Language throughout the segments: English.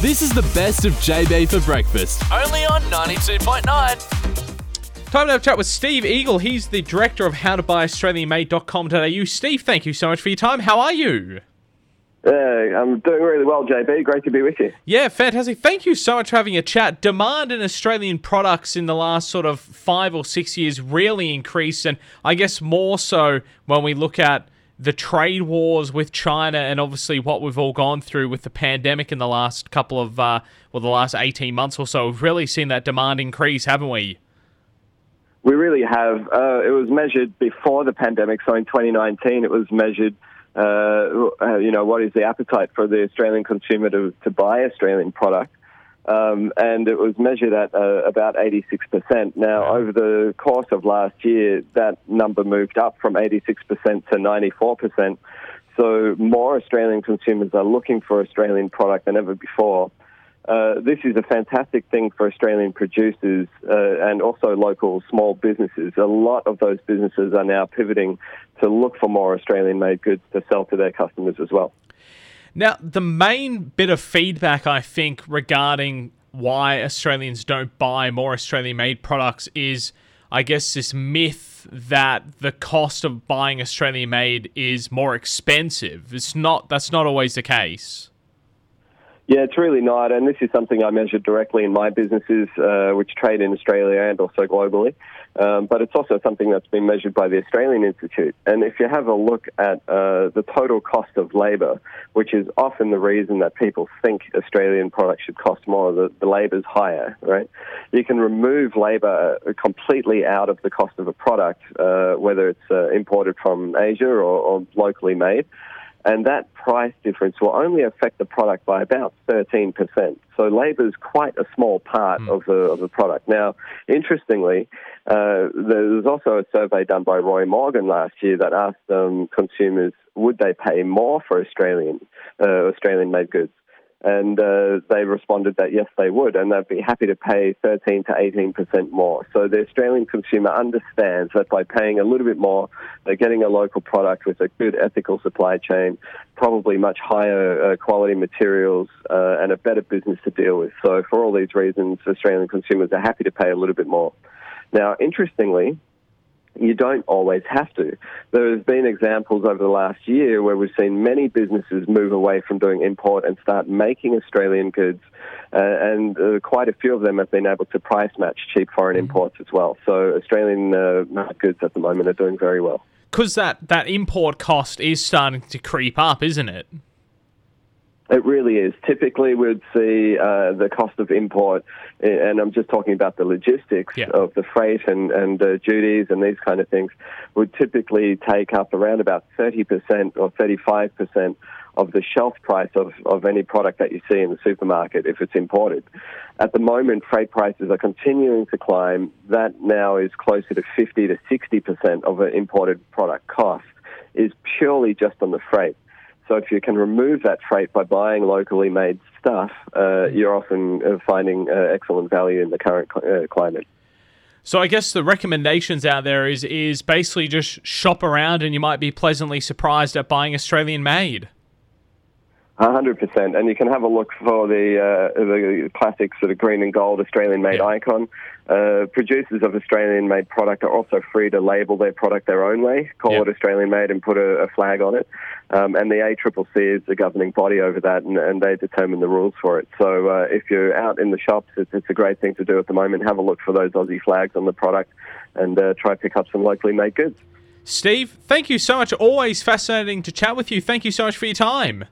This is the best of JB for breakfast, only on 92.9. Time to have a chat with Steve Eagle. He's the director of howtobuyaustralianmade.com.au. Steve, thank you so much for your time. How are you? I'm doing really well, JB. Great to be with you. Yeah, fantastic. Thank you so much for having a chat. Demand in Australian products in the last sort of 5 or 6 years really increased, and I guess more so when we look at the trade wars with China and obviously what we've all gone through with the pandemic in the last couple of, the last 18 months or so. We've really seen that demand increase, haven't we? We really have. It was measured before the pandemic, so in 2019 it was measured, what is the appetite for the Australian consumer to buy Australian product, and it was measured at about 86%. Now, over the course of last year, that number moved up from 86% to 94%, so more Australian consumers are looking for Australian product than ever before. This is a fantastic thing for Australian producers and also local small businesses. A lot of those businesses are now pivoting to look for more Australian-made goods to sell to their customers as well. Now, the main bit of feedback, I think, regarding why Australians don't buy more Australian-made products is, I guess, this myth that the cost of buying Australian-made is more expensive. That's not always the case. Yeah, it's really not, and this is something I measure directly in my businesses, which trade in Australia and also globally. But it's also something that's been measured by the Australian Institute. And if you have a look at the total cost of labour, which is often the reason that people think Australian products should cost more, the labour's higher, right? You can remove labour completely out of the cost of a product, whether it's imported from Asia or locally made. And that price difference will only affect the product by about 13%. So labour is quite a small part of the product. Now, interestingly, there was also a survey done by Roy Morgan last year that asked consumers would they pay more for Australian-made goods. And they responded that yes, they would, and they'd be happy to pay 13 to 18% more. So the Australian consumer understands that by paying a little bit more, they're getting a local product with a good ethical supply chain, probably much higher quality materials, and a better business to deal with. So for all these reasons, Australian consumers are happy to pay a little bit more. Now, interestingly, you don't always have to. There have been examples over the last year where we've seen many businesses move away from doing import and start making Australian goods, and quite a few of them have been able to price match cheap foreign imports as well. So Australian goods at the moment are doing very well. Because that import cost is starting to creep up, isn't it? It really is. Typically, we'd see the cost of import, and I'm just talking about the logistics of the freight and duties and these kind of things, would typically take up around about 30% or 35% of the shelf price of any product that you see in the supermarket if it's imported. At the moment, freight prices are continuing to climb. That now is closer to 50 to 60% of an imported product cost is purely just on the freight. So if you can remove that freight by buying locally made stuff, you're often finding excellent value in the current climate. So I guess the recommendations out there is basically just shop around and you might be pleasantly surprised at buying Australian made. 100%, and you can have a look for the classic sort of green and gold Australian-made icon. Producers of Australian-made product are also free to label their product their own way, call it Australian-made and put a flag on it. And the ACCC is the governing body over that, and they determine the rules for it. So if you're out in the shops, it's a great thing to do at the moment. Have a look for those Aussie flags on the product and try to pick up some locally-made goods. Steve, thank you so much. Always fascinating to chat with you. Thank you so much for your time.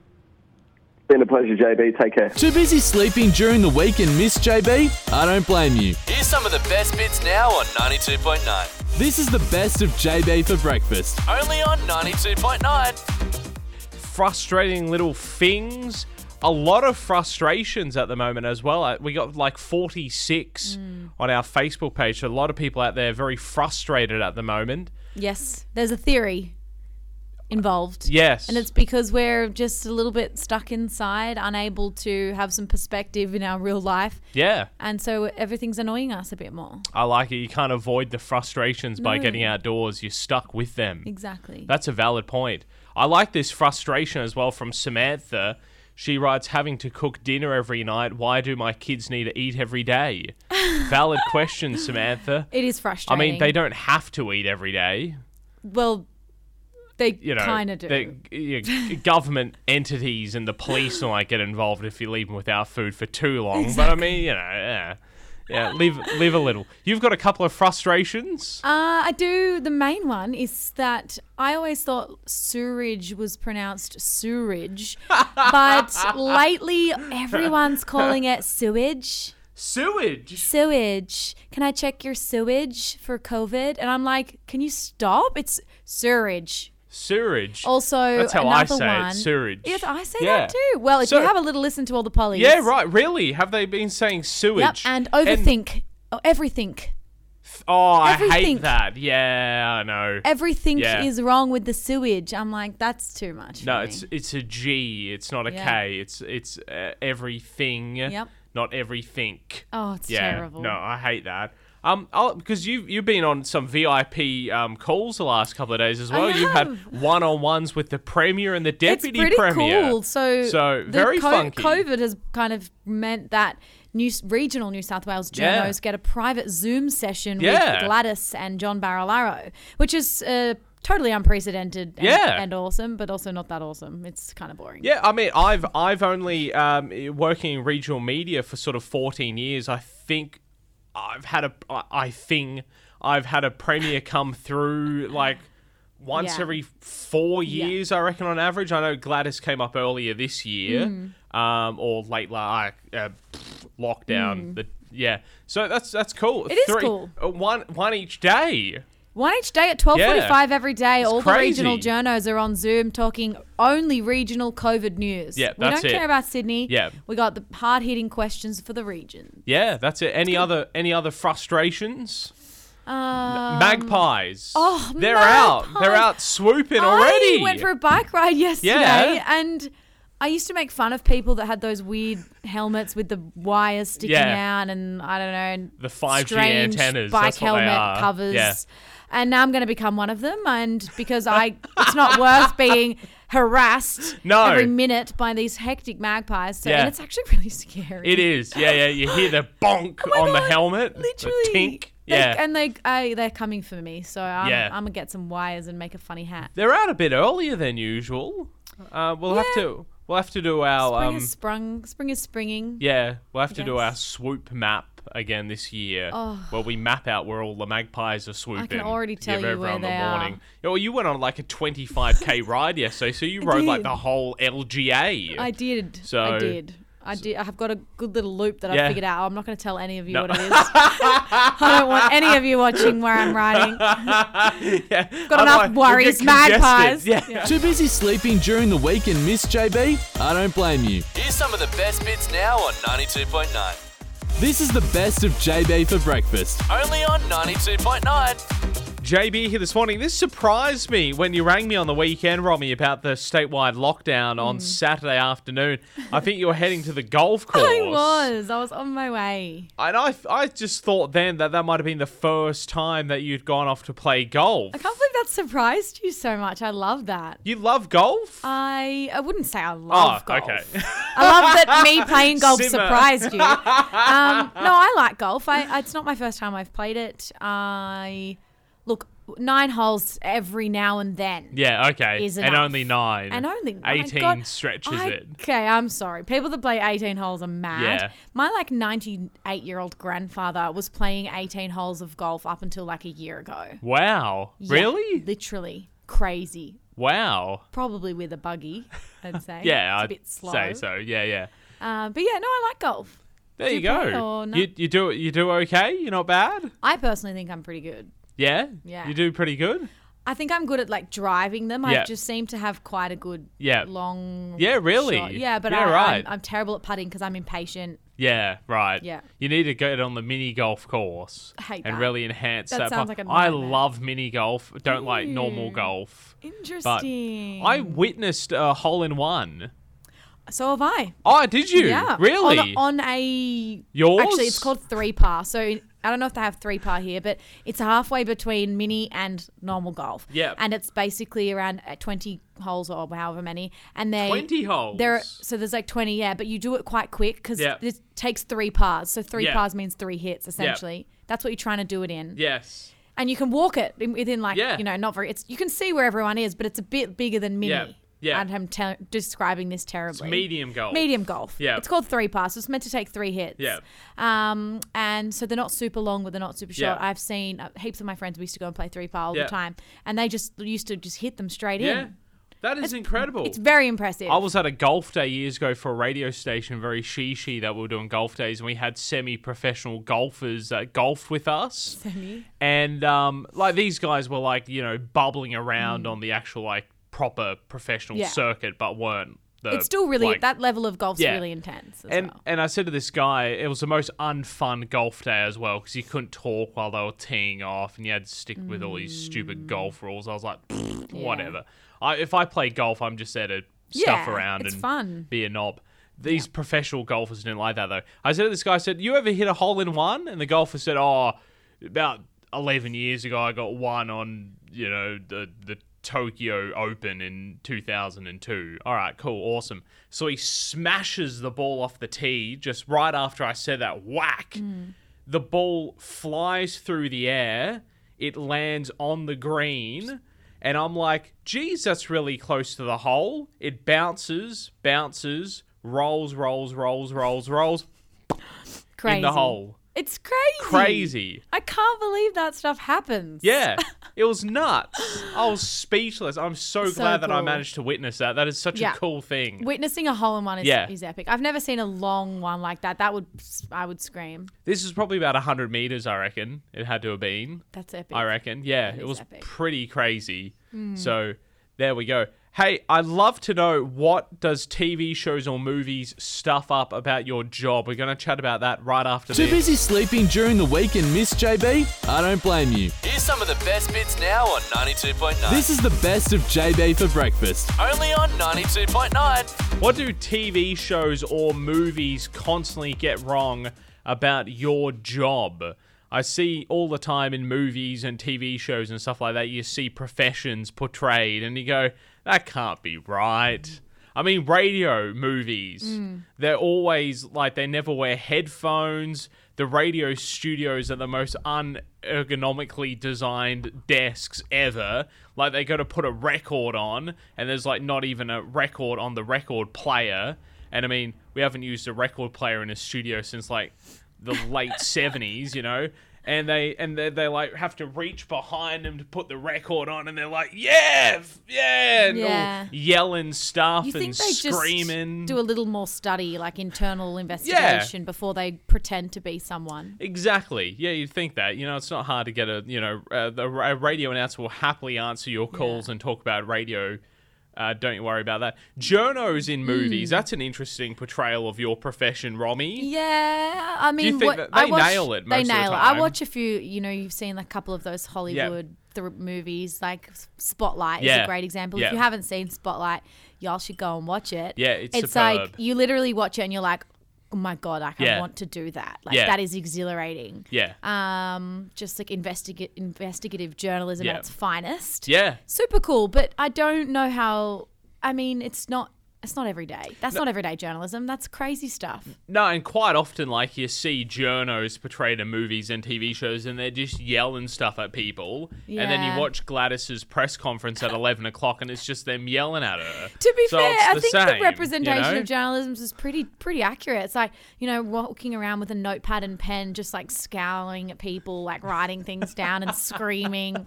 Been a pleasure, JB. Take care. Too busy sleeping during the week and miss JB? I don't blame you. Here's some of the best bits now on 92.9. This is the best of JB for breakfast. Only on 92.9. Frustrating little things. A lot of frustrations at the moment as well. We got like 46 on our Facebook page. So a lot of people out there are very frustrated at the moment. Yes, there's a theory involved. Yes. And it's because we're just a little bit stuck inside, unable to have some perspective in our real life. Yeah. And so everything's annoying us a bit more. I like it. You can't avoid the frustrations by getting outdoors. You're stuck with them. Exactly. That's a valid point. I like this frustration as well from Samantha. She writes, having to cook dinner every night, why do my kids need to eat every day? Valid question, Samantha. It is frustrating. I mean, they don't have to eat every day. Well, they kind of do. Government entities and the police might get involved if you leave them without food for too long. Exactly. But I mean, yeah, live a little. You've got a couple of frustrations. I do. The main one is that I always thought sewerage was pronounced sewerage, but lately everyone's calling it sewage. Sewage. Can I check your sewage for COVID? And I'm like, can you stop? It's sewerage. Sewerage. Also, that's how I say it, sewerage. Yes, I say that too. Well, if you have a little listen to all the pollies. Yeah, right. Really? Have they been saying sewage? Yep, and overthink. Everything. Oh, everything. I hate that. Yeah, I know. Everything is wrong with the sewage. I'm like, that's too much. No, it's a G. It's not a K. It's everything. Yep. Not everything. Oh, it's terrible. No, I hate that. Because you've been on some VIP calls the last couple of days as well. You've had one-on-ones with the Premier and the Deputy Premier. It's pretty cool. So very funky. COVID has kind of meant that regional New South Wales journos get a private Zoom session with Gladys and John Barilaro, which is totally unprecedented and awesome, but also not that awesome. It's kind of boring. Yeah, I mean, I've only working in regional media for sort of 14 years, I think. I've had a Premier come through like once every 4 years, I reckon, on average. I know Gladys came up earlier this year, or late last lockdown. But so that's cool. It is cool. One each day. One each day at 12:45 every day. It's all crazy. The regional journos are on Zoom talking only regional COVID news. Yeah, that's it. We don't care about Sydney. Yeah. We got the hard-hitting questions for the region. Yeah, that's it. Any other frustrations? Magpies. Oh, they're magpies. They're out swooping already. I went for a bike ride yesterday and I used to make fun of people that had those weird helmets with the wires sticking out and, I don't know, the 5G antennas, bike that's what helmet they are. Covers. Yeah. And now I'm going to become one of them, and because it's not worth being harassed every minute by these hectic magpies. So, and it's actually really scary. It is. Yeah. You hear the bonk on the helmet. Literally. The tink. Yeah. And they're coming for me, so I'm going to get some wires and make a funny hat. They're out a bit earlier than usual. We'll have to do our... Spring is springing. Yeah. We'll have to do our swoop map again this year, where we map out where all the magpies are swooping. I can already tell you where they are. Well, you went on like a 25k ride yesterday, so you rode like the whole LGA. I did. I did. I've got a good little loop that I figured out. I'm not going to tell any of you what it is. I don't want any of you watching where I'm riding. Got enough worries, magpies. Yeah. Too busy sleeping during the week and miss JB? I don't blame you. Here's some of the best bits now on 92.9. This is the best of JB for breakfast. Only on 92.9. JB here this morning. This surprised me when you rang me on the weekend, Romy, about the statewide lockdown on Saturday afternoon. I think you were heading to the golf course. I was on my way. And I just thought then that might have been the first time that you'd gone off to play golf. I can't believe that surprised you so much. I love that. You love golf? I wouldn't say I love golf. Okay. I love that me playing golf surprised you. No, I like golf. It's not my first time I've played it. Look, 9 holes every now and then. Yeah, okay. Is and only 9. And only 9. 18 stretches it. Okay, I'm sorry. People that play 18 holes are mad. Yeah. My 98-year-old grandfather was playing 18 holes of golf up until a year ago. Wow. Yeah, really? Literally. Crazy. Wow. Probably with a buggy, I'd say. It's a bit slow. I'd say so. Yeah. But no, I like golf. There you go. You do okay? You're not bad? I personally think I'm pretty good. Yeah? Yeah. You do pretty good? I think I'm good at driving them. Yeah. I just seem to have quite a good long really? Shot. Yeah, but I'm terrible at putting because I'm impatient. Yeah, right. Yeah. You need to get on the mini golf course and really enhance that. That sounds like a nightmare. I love mini golf. Don't like normal golf. Interesting. But I witnessed a hole-in-one. So have I. Oh, did you? Yeah. Really? On a... Yours? Actually, it's called three par. So I don't know if they have three par here, but it's halfway between mini and normal golf. Yeah. And it's basically around 20 holes or however many. And they 20 holes? So there's like 20, yeah, but you do it quite quick because it takes three pars. So three pars means three hits, essentially. Yep. That's what you're trying to do it in. Yes. And you can walk it within like, you know, not very – you can see where everyone is, but it's a bit bigger than mini. Yep. Yeah, and I'm describing this terribly. It's medium golf. Medium golf. Yeah, it's called three par. It's meant to take three hits. Yeah, and so they're not super long, but they're not super short. I've seen heaps of my friends. We used to go and play three par all the time, and they just used to just hit them straight in. That is incredible. It's very impressive. I was at a golf day years ago for a radio station, very she that we were doing golf days, and we had semi-professional golfers that golfed with us. Semi. And like these guys were like, you know, bubbling around on the actual like proper professional circuit, but weren't. It's still really, like, that level of golf's really intense as well. And I said to this guy, it was the most unfun golf day as well, because you couldn't talk while they were teeing off, and you had to stick with all these stupid golf rules. I was like, whatever. If I play golf, I'm just there to stuff around and fun. Be a knob. These professional golfers didn't like that, though. I said to this guy, I said, you ever hit a hole-in-one? And the golfer said, about 11 years ago, I got one on, you know, the Tokyo Open in 2002. All right, cool, awesome. So he smashes the ball off the tee just right after I said that. Whack! The ball flies through the air. It lands on the green. And I'm like, geez, that's really close to the hole. It bounces, rolls. Crazy. In the hole. It's crazy. I can't believe that stuff happens. Yeah. It was nuts. I was speechless. I'm so glad that I managed to witness that. That is such a cool thing. Witnessing a hole-in-one is epic. I've never seen a long one like that. I would scream. This is probably about 100 meters, I reckon. It had to have been. That's epic. I reckon. Yeah, it was epic. Pretty crazy. So there we go. Hey, I'd love to know, what does TV shows or movies stuff up about your job? We're going to chat about that right after this. Too busy sleeping during the week and miss JB? I don't blame you. Here's some of the best bits now on 92.9. This is the best of JB for breakfast. Only on 92.9. What do TV shows or movies constantly get wrong about your job? I see all the time in movies and TV shows and stuff like that, you see professions portrayed and you go, that can't be right. I mean, radio movies, they're always like, they never wear headphones. The radio studios are the most unergonomically designed desks ever. Like, they go to put a record on and there's like not even a record on the record player. And I mean, we haven't used a record player in a studio since like the late 70s, you know. And they like have to reach behind them to put the record on, and they're like, and all yelling stuff and screaming. Just do a little more study, like internal investigation, before they pretend to be someone. Exactly. Yeah, you'd think that. You know, it's not hard to get a radio announcer will happily answer your calls and talk about radio. Don't you worry about that. Journos in movies, that's an interesting portrayal of your profession, Romy. Yeah, I mean, nail it most of the time. They nail it. I watch a few, you know, you've seen a couple of those Hollywood movies, like Spotlight is a great example. If you haven't seen Spotlight, y'all should go and watch it. Yeah, it's superb. Like, you literally watch it and you're like, oh my God, I want to do that. Like, that is exhilarating. Yeah. Just like investigative journalism at its finest. Yeah. Super cool, but I don't know how. I mean, it's not every day. That's not everyday journalism. That's crazy stuff. No, and quite often, like, you see journos portrayed in movies and TV shows, and they're just yelling stuff at people. Yeah. And then you watch Gladys's press conference at 11 o'clock, and it's just them yelling at her. To be fair, I think the representation of journalism is pretty accurate. It's like, you know, walking around with a notepad and pen, just like scowling at people, like writing things down and screaming. Yeah.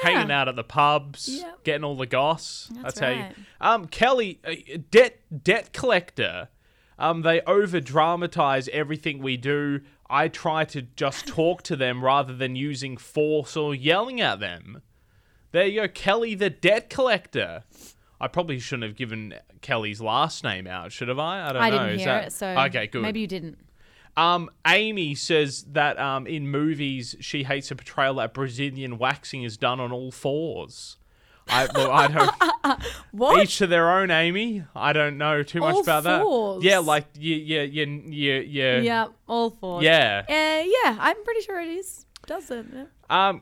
Hanging out at the pubs, getting all the goss. That's how you. Kelly, debt collector. They over dramatize everything we do. I try to just talk to them rather than using force or yelling at them. There you go, Kelly, the debt collector. I probably shouldn't have given Kelly's last name out, should have I? I don't know. I didn't hear it, so okay, good. Maybe you didn't. Amy says that in movies, she hates the portrayal that Brazilian waxing is done on all fours. I don't. What? Each to their own, Amy. I don't know too much all about fours. That. Yeah, like yeah. Yeah, all fours. Yeah. Yeah, I'm pretty sure it is. Doesn't it?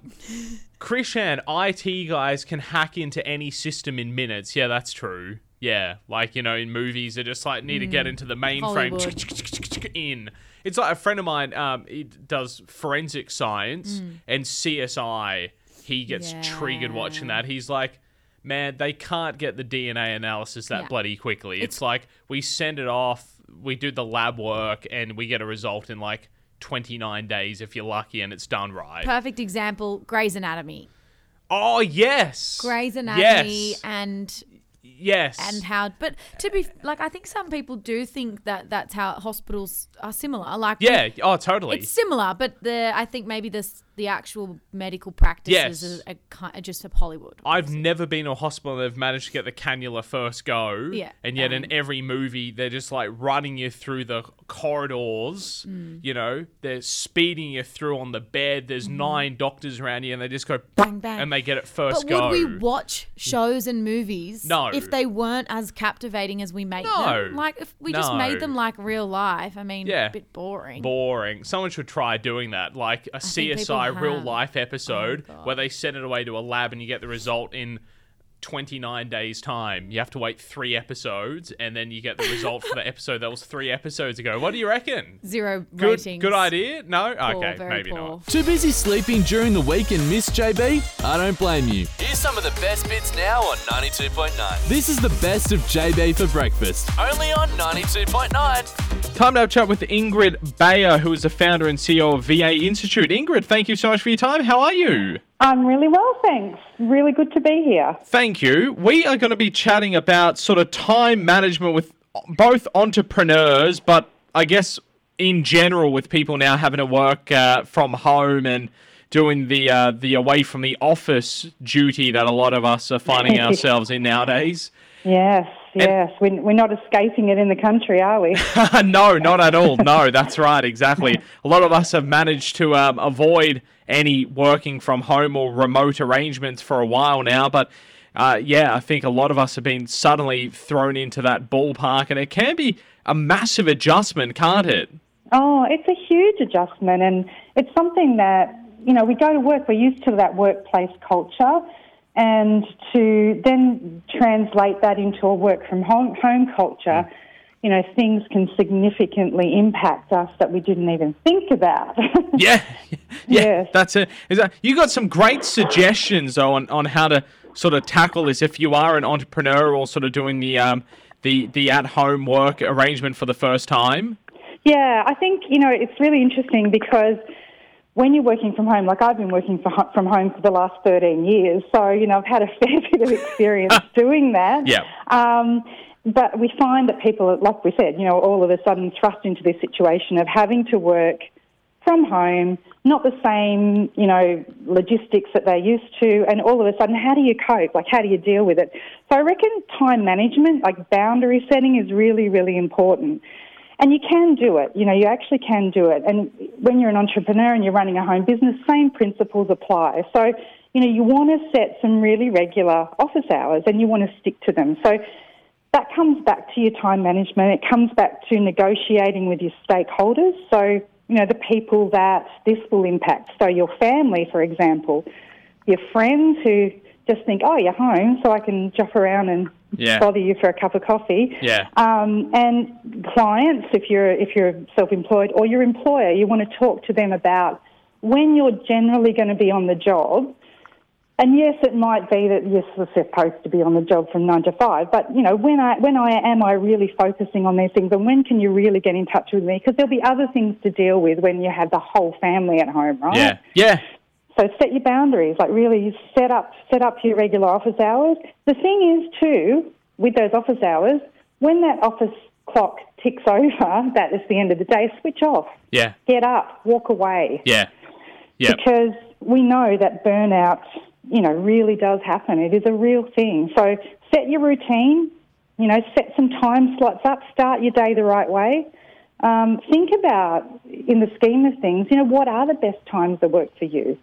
Krishan, IT guys can hack into any system in minutes. Yeah, that's true. Yeah, like, you know, in movies, they just like need to get into the mainframe in. It's like a friend of mine, he does forensic science and CSI. He gets triggered watching that. He's like, man, they can't get the DNA analysis that bloody quickly. It's like we send it off, we do the lab work, and we get a result in like 29 days if you're lucky and it's done right. Perfect example, Grey's Anatomy. Oh, yes. Grey's Anatomy and... Yes. And how, but to be like, I think some people do think that that's how hospitals are similar. Like, yeah, oh, totally. It's similar, but I think maybe the actual medical practices are just Hollywood. I've never been to a hospital that have managed to get the cannula first go. Yeah. And yet in every movie, they're just like running you through the corridors, you know, they're speeding you through on the bed. There's 9 doctors around you and they just go bang, bang, and they get it first go. But would we watch shows and movies? No. If they weren't as captivating as we make them. Like, if we just made them like real life, I mean, a bit boring. Boring. Someone should try doing that. Like a CSI real life episode where they send it away to a lab and you get the result in 29 days' time. You have to wait 3 episodes and then you get the result for the episode that was 3 episodes ago. What do you reckon? 0 ratings. Good idea? No? Poor, okay, maybe poor. Not. Too busy sleeping during the week and miss JB? I don't blame you. Here's some of the best bits now on 92.9. This is the best of JB for breakfast. Only on 92.9. Time to have a chat with Ingrid Bayer, who is the founder and CEO of VA Institute. Ingrid, thank you so much for your time. How are you? I'm really well, thanks. Really good to be here. Thank you. We are going to be chatting about sort of time management with both entrepreneurs, but I guess in general with people now having to work from home and doing the away from the office duty that a lot of us are finding ourselves in nowadays. Yes. Yes, we're not escaping it in the country, are we? No, not at all. No, that's right, exactly. A lot of us have managed to avoid any working from home or remote arrangements for a while now, but I think a lot of us have been suddenly thrown into that ballpark, and it can be a massive adjustment, can't it? Oh, it's a huge adjustment, and it's something that, you know, we go to work, we're used to that workplace culture, and to then translate that into a work-from-home culture, you know, things can significantly impact us that we didn't even think about. Yeah, that's it. You got some great suggestions, though, on how to sort of tackle this if you are an entrepreneur or sort of doing the at-home work arrangement for the first time. Yeah, I think, you know, it's really interesting because... when you're working from home, like I've been working from home for the last 13 years, so, you know, I've had a fair bit of experience doing that. Yeah. But we find that people, like we said, you know, all of a sudden thrust into this situation of having to work from home, not the same, you know, logistics that they're used to, and all of a sudden, how do you cope? Like, how do you deal with it? So I reckon time management, like boundary setting, is really, really important. And you can do it, you know, you actually can do it. And when you're an entrepreneur and you're running a home business, same principles apply. So, you know, you want to set some really regular office hours and you want to stick to them. So that comes back to your time management. It comes back to negotiating with your stakeholders. So, you know, the people that this will impact. So your family, for example, your friends who just think, oh, you're home, so I can jump around and... yeah. Bother you for a cup of coffee. Yeah. And clients, if you're self-employed, or your employer, you want to talk to them about when you're generally going to be on the job. And yes, it might be that yes, we're supposed to be on the job from 9 to 5, but you know, when I am really focusing on these things, and when can you really get in touch with me? Because there'll be other things to deal with when you have the whole family at home, right? Yeah. Yeah. So set your boundaries, like really set up your regular office hours. The thing is too, with those office hours, when that office clock ticks over, that is the end of the day, switch off. Yeah. Get up, walk away. Yeah. Yep. Because we know that burnout, you know, really does happen. It is a real thing. So set your routine, you know, set some time slots up, start your day the right way. Think about, in the scheme of things, you know, what are the best times that work for you?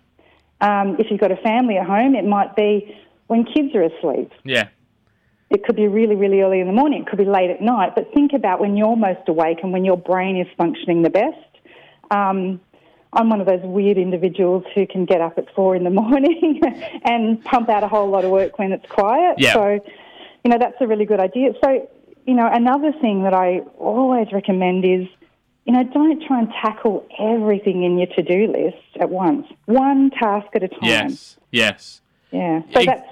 If you've got a family at home, it might be when kids are asleep. Yeah. It could be really, really early in the morning. It could be late at night. But think about when you're most awake and when your brain is functioning the best. I'm one of those weird individuals who can get up at 4 a.m. and pump out a whole lot of work when it's quiet. Yeah. So, you know, that's a really good idea. So, you know, another thing that I always recommend is, you know, don't try and tackle everything in your to-do list at once. One task at a time. Yes. Yeah. So that's...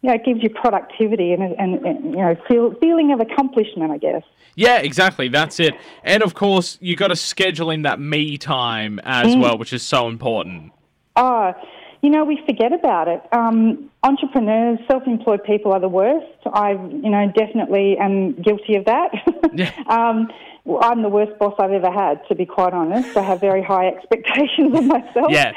Yeah, it gives you productivity and you know, feeling of accomplishment, I guess. Yeah, exactly. That's it. And, of course, you've got to schedule in that me time as well, which is so important. Oh, you know, we forget about it. Entrepreneurs, self-employed people are the worst. I definitely am guilty of that. Yeah. I'm the worst boss I've ever had, to be quite honest. I have very high expectations of myself. Yeah.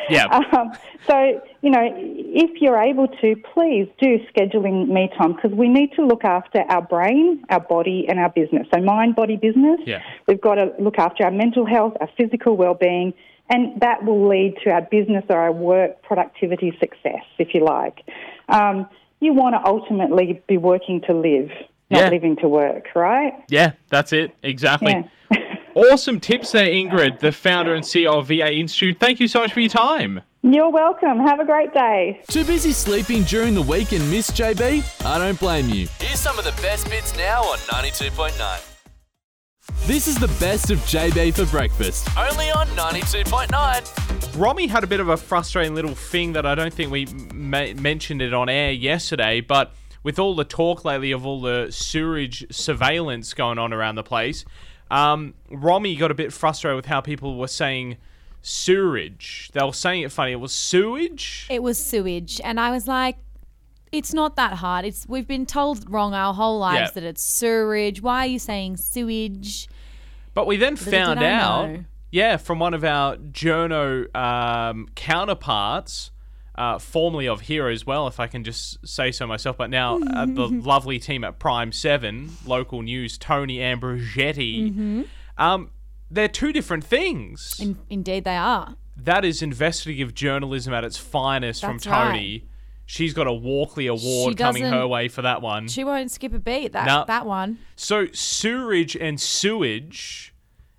So, you know, if you're able to, please do scheduling me time, because we need to look after our brain, our body and our business. So mind, body, business. Yeah. We've got to look after our mental health, our physical well-being, and that will lead to our business or our work productivity success, if you like. You want to ultimately be working to live. Not living to work, right? Yeah, that's it. Exactly. Yeah. Awesome tips there, Ingrid, the founder and CEO of VA Institute. Thank you so much for your time. You're welcome. Have a great day. Too busy sleeping during the week and miss JB? I don't blame you. Here's some of the best bits now on 92.9. This is the best of JB for breakfast. Only on 92.9. Romy had a bit of a frustrating little thing that I don't think we mentioned it on air yesterday, but... with all the talk lately of all the sewerage surveillance going on around the place, Romy got a bit frustrated with how people were saying sewerage. They were saying it funny. It was sewage? It was sewage. And I was like, it's not that hard. We've been told wrong our whole lives that it's sewerage. Why are you saying sewage? But we then found out, from one of our journo counterparts... formerly of here as well, if I can just say so myself, but now the lovely team at Prime 7, local news, Tony Ambrosetti, they're two different things. Indeed they are. That is investigative journalism at its finest. That's from Tony. Right. She's got a Walkley Award coming her way for that one. She won't skip a beat, that one. So sewerage and sewage...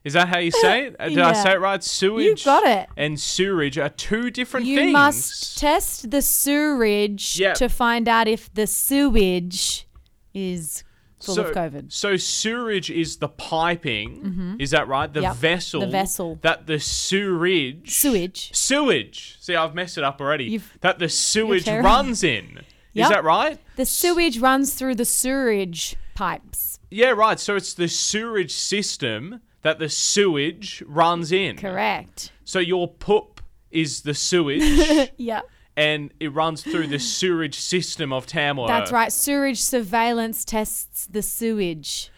is that how you say it? Did I say it right? Sewage. You got it. And sewerage are two different things. You must test the sewerage to find out if the sewage is full of COVID. So sewerage is the piping. Is that right? The vessel. The vessel. That the sewage. Sewage. See, I've messed it up already. That the sewage runs in. Yep. Is that right? The sewage runs through the sewerage pipes. Yeah, right. So it's the sewerage system... that the sewage runs in. Correct. So your poop is the sewage. And it runs through the sewage system of Tamworth. That's right. Sewage surveillance tests the sewage.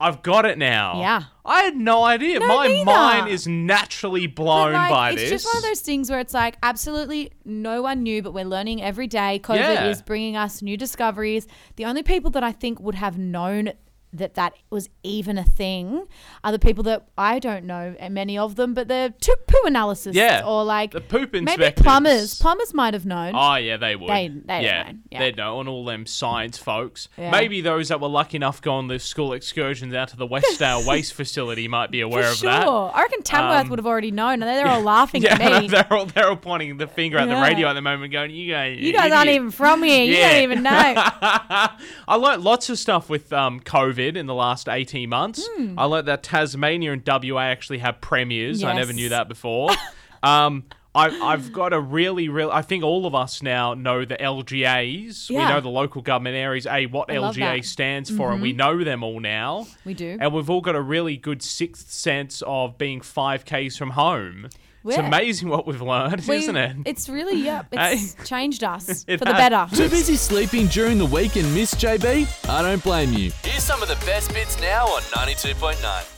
I've got it now. Yeah. I had no idea. No, my mind is naturally blown by this. It's just one of those things where it's like absolutely no one knew, but we're learning every day. COVID is bringing us new discoveries. The only people that I think would have known that was even a thing are the people that I don't know, and many of them, but the poo analysis or like the poop inspectors. Maybe plumbers might have known. Oh yeah, they would. They'd know, and all them science folks. Yeah. Maybe those that were lucky enough going the school excursions out to the Westdale waste facility might be aware of that. Sure, I reckon Tamworth would have already known, and they're all laughing at me. They're all pointing the finger at the radio at the moment, going, "You guys aren't even from here. You don't even know." I learnt lots of stuff with COVID. In the last 18 months. I learned that Tasmania and WA actually have premiers. I never knew that before. I've got a really, I think all of us now know the LGAs. We know the local government areas, what LGA stands for, and we know them all now. We do. And we've all got a really good sixth sense of being 5Ks from home. It's amazing what we've learned, isn't it? It's really, it's changed us for the better. Too busy sleeping during the week and miss JB? I don't blame you. Here's some of the best bits now on 92.9.